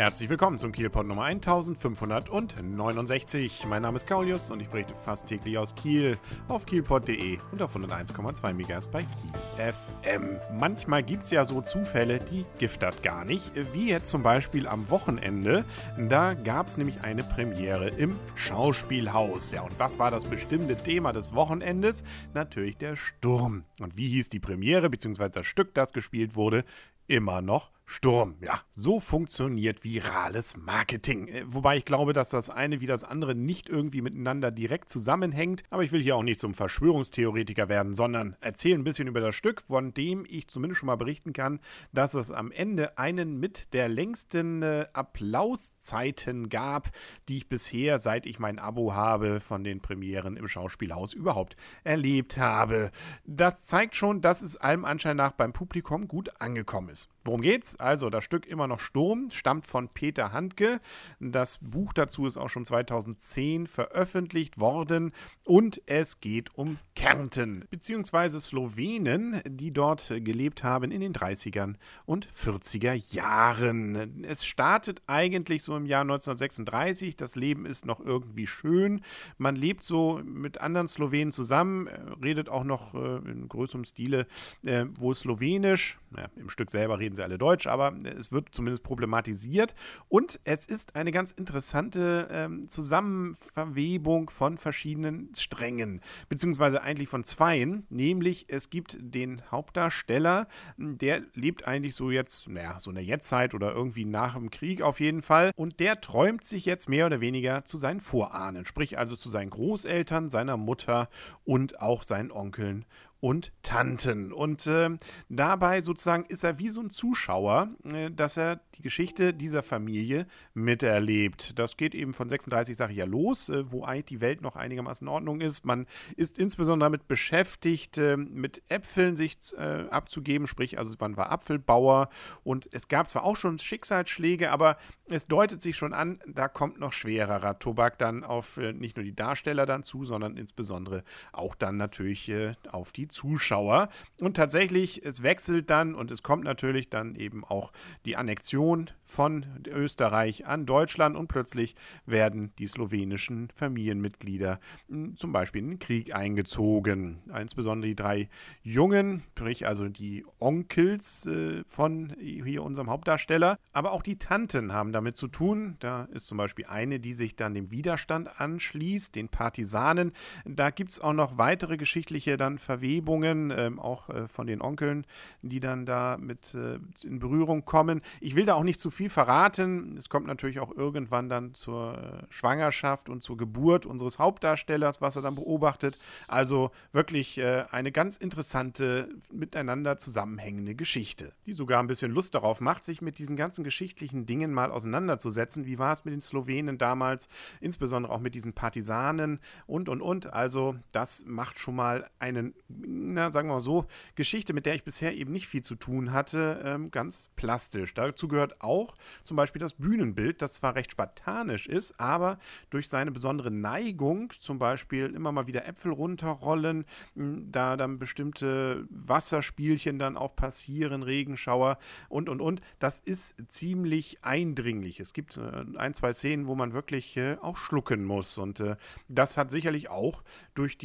Herzlich willkommen zum KielPod Nummer 1569. Mein Name ist Kaulius und ich berichte fast täglich aus Kiel auf kielpod.de und auf 101,2 MHz bei Kiel FM. Manchmal gibt es ja so Zufälle, die giftert gar nicht, wie jetzt zum Beispiel am Wochenende. Da gab es nämlich eine Premiere im Schauspielhaus. Ja, und was war das bestimmte Thema des Wochenendes? Natürlich der Sturm. Und wie hieß die Premiere bzw. das Stück, das gespielt wurde? Immer noch Sturm. Ja, so funktioniert virales Marketing. Wobei ich glaube, dass das eine wie das andere nicht irgendwie miteinander direkt zusammenhängt. Aber ich will hier auch nicht zum Verschwörungstheoretiker werden, sondern erzähle ein bisschen über das Stück, von dem ich zumindest schon mal berichten kann, dass es am Ende einen mit der längsten Applauszeiten gab, die ich bisher, seit ich mein Abo habe, von den Premieren im Schauspielhaus überhaupt erlebt habe. Das zeigt schon, dass es allem Anschein nach beim Publikum gut angekommen ist. Worum geht's? Also das Stück Immer noch Sturm stammt von Peter Handke. Das Buch dazu ist auch schon 2010 veröffentlicht worden und es geht um Kärnten bzw. Slowenen, die dort gelebt haben in den 30ern und 40er Jahren. Es startet eigentlich so im Jahr 1936. Das Leben ist noch irgendwie schön. Man lebt so mit anderen Slowenen zusammen, redet auch noch in größerem Stile wohl Slowenisch. Ja, im Stück selber redet sie alle Deutsch, aber es wird zumindest problematisiert und es ist eine ganz interessante Zusammenverwebung von verschiedenen Strängen, beziehungsweise eigentlich von zweien, nämlich es gibt den Hauptdarsteller, der lebt eigentlich so jetzt, so in der Jetztzeit oder irgendwie nach dem Krieg auf jeden Fall und der träumt sich jetzt mehr oder weniger zu seinen Vorahnen, sprich also zu seinen Großeltern, seiner Mutter und auch seinen Onkeln und Tanten. Und dabei sozusagen ist er wie so ein Zuschauer, dass er die Geschichte dieser Familie miterlebt. Das geht eben von 36, sage ich ja, los, wo eigentlich die Welt noch einigermaßen in Ordnung ist. Man ist insbesondere damit beschäftigt, mit Äpfeln sich abzugeben, sprich, also man war Apfelbauer und es gab zwar auch schon Schicksalsschläge, aber es deutet sich schon an, da kommt noch schwererer Tobak dann auf nicht nur die Darsteller dann zu, sondern insbesondere auch dann natürlich auf die Zuschauer. Und tatsächlich, es wechselt dann und es kommt natürlich dann eben auch die Annexion von Österreich an Deutschland und plötzlich werden die slowenischen Familienmitglieder zum Beispiel in den Krieg eingezogen. Insbesondere die drei Jungen, sprich also die Onkels von hier unserem Hauptdarsteller, aber auch die Tanten haben damit zu tun. Da ist zum Beispiel eine, die sich dann dem Widerstand anschließt, den Partisanen. Da gibt es auch noch weitere geschichtliche dann Verwebungen, auch von den Onkeln, die dann da mit in Berührung kommen. Ich will da auch nicht zu viel verraten. Es kommt natürlich auch irgendwann dann zur Schwangerschaft und zur Geburt unseres Hauptdarstellers, was er dann beobachtet. Also wirklich eine ganz interessante, miteinander zusammenhängende Geschichte, die sogar ein bisschen Lust darauf macht, sich mit diesen ganzen geschichtlichen Dingen mal auseinanderzusetzen. Wie war es mit den Slowenen damals, insbesondere auch mit diesen Partisanen und. Also das macht schon mal einen, sagen wir mal so, Geschichte, mit der ich bisher eben nicht viel zu tun hatte, ganz plastisch. Dazu gehört auch zum Beispiel das Bühnenbild, das zwar recht spartanisch ist, aber durch seine besondere Neigung, zum Beispiel immer mal wieder Äpfel runterrollen, da dann bestimmte Wasserspielchen dann auch passieren, Regenschauer und. Das ist ziemlich eindringlich. Es gibt ein, zwei Szenen, wo man wirklich auch schlucken muss und das hat sicherlich auch durch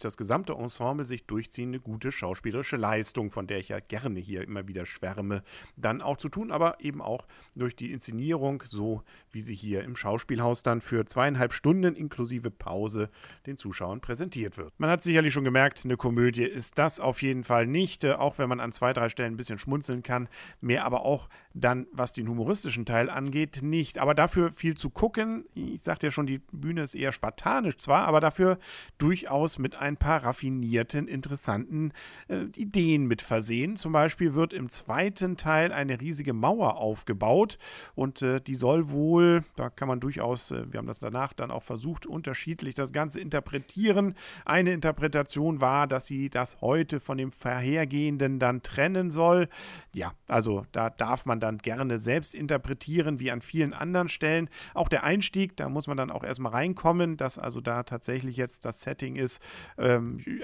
das gesamte Ensemble sich durchziehende gute schauspielerische Leistung, von der ich ja gerne hier immer wieder schwärme, dann auch zu tun, aber eben auch durch die Inszenierung, so wie sie hier im Schauspielhaus dann für 2,5 Stunden inklusive Pause den Zuschauern präsentiert wird. Man hat sicherlich schon gemerkt, eine Komödie ist das auf jeden Fall nicht, auch wenn man an 2, 3 Stellen ein bisschen schmunzeln kann, mehr aber auch dann, was den humoristischen Teil angeht, nicht. Aber dafür viel zu gucken, ich sagte ja schon, die Bühne ist eher spartanisch zwar, aber dafür durchaus mit ein paar raffinierten, interessanten Ideen mit versehen. Zum Beispiel wird im zweiten Teil eine riesige Mauer aufgebaut und die soll wohl, da kann man durchaus, wir haben das danach dann auch versucht, unterschiedlich das Ganze interpretieren. Eine Interpretation war, dass sie das heute von dem Vorhergehenden dann trennen soll. Ja, also da darf man dann gerne selbst interpretieren, wie an vielen anderen Stellen. Auch der Einstieg, da muss man dann auch erstmal reinkommen, dass also da tatsächlich jetzt das Setting ist,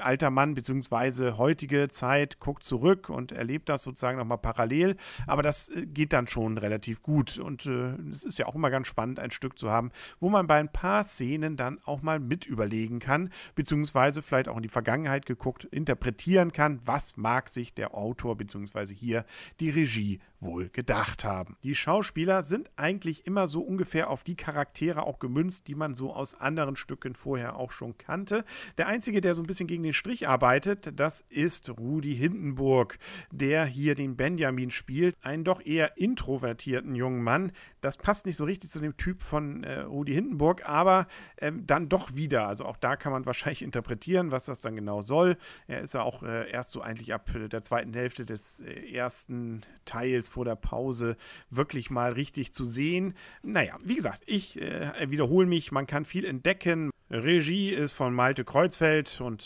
alter Mann bzw. beziehungsweise heutige Zeit guckt zurück und erlebt das sozusagen nochmal parallel. Aber das geht dann schon relativ gut. Und es ist ja auch immer ganz spannend, ein Stück zu haben, wo man bei ein paar Szenen dann auch mal mit überlegen kann, beziehungsweise vielleicht auch in die Vergangenheit geguckt, interpretieren kann, was mag sich der Autor beziehungsweise hier die Regie wohl gedacht haben. Die Schauspieler sind eigentlich immer so ungefähr auf die Charaktere auch gemünzt, die man so aus anderen Stücken vorher auch schon kannte. Der Einzige, der so ein bisschen gegen den Strich arbeitet, das ist Rudi Hindenburg, der hier den Benjamin spielt, einen doch eher introvertierten jungen Mann. Das passt nicht so richtig zu dem Typ von Rudi Hindenburg, aber dann doch wieder. Also auch da kann man wahrscheinlich interpretieren, was das dann genau soll. Er ist ja auch erst so eigentlich ab der zweiten Hälfte des ersten Teils vor der Pause wirklich mal richtig zu sehen. Naja, wie gesagt, ich wiederhole mich, man kann viel entdecken. Regie ist von Malte Kreuzfeld und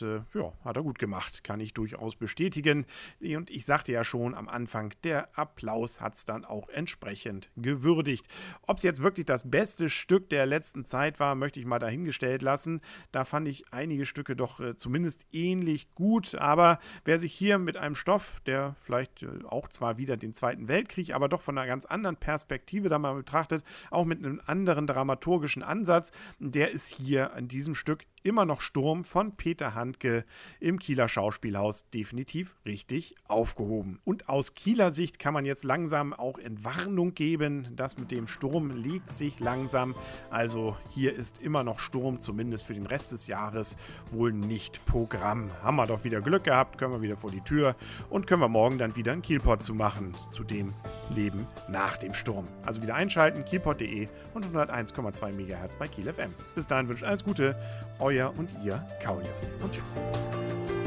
hat er gut gemacht, kann ich durchaus bestätigen. Und ich sagte ja schon am Anfang, der Applaus hat es dann auch entsprechend gewürdigt. Ob es jetzt wirklich das beste Stück der letzten Zeit war, möchte ich mal dahingestellt lassen. Da fand ich einige Stücke doch zumindest ähnlich gut, aber wer sich hier mit einem Stoff, der vielleicht auch zwar wieder den Zweiten Weltkrieg, aber doch von einer ganz anderen Perspektive da mal betrachtet, auch mit einem anderen dramaturgischen Ansatz, der ist hier an diesem Stück Immer noch Sturm von Peter Handke im Kieler Schauspielhaus definitiv richtig aufgehoben. Und aus Kieler Sicht kann man jetzt langsam auch Entwarnung geben, das mit dem Sturm legt sich langsam. Also hier ist Immer noch Sturm, zumindest für den Rest des Jahres, wohl nicht Programm. Haben wir doch wieder Glück gehabt, können wir wieder vor die Tür und können wir morgen dann wieder einen KielPod zu machen, zu dem Leben nach dem Sturm. Also wieder einschalten, kielpod.de und 101,2 MHz bei Kiel FM. Bis dahin wünsche ich alles Gute, euer und ihr Kaulius und tschüss.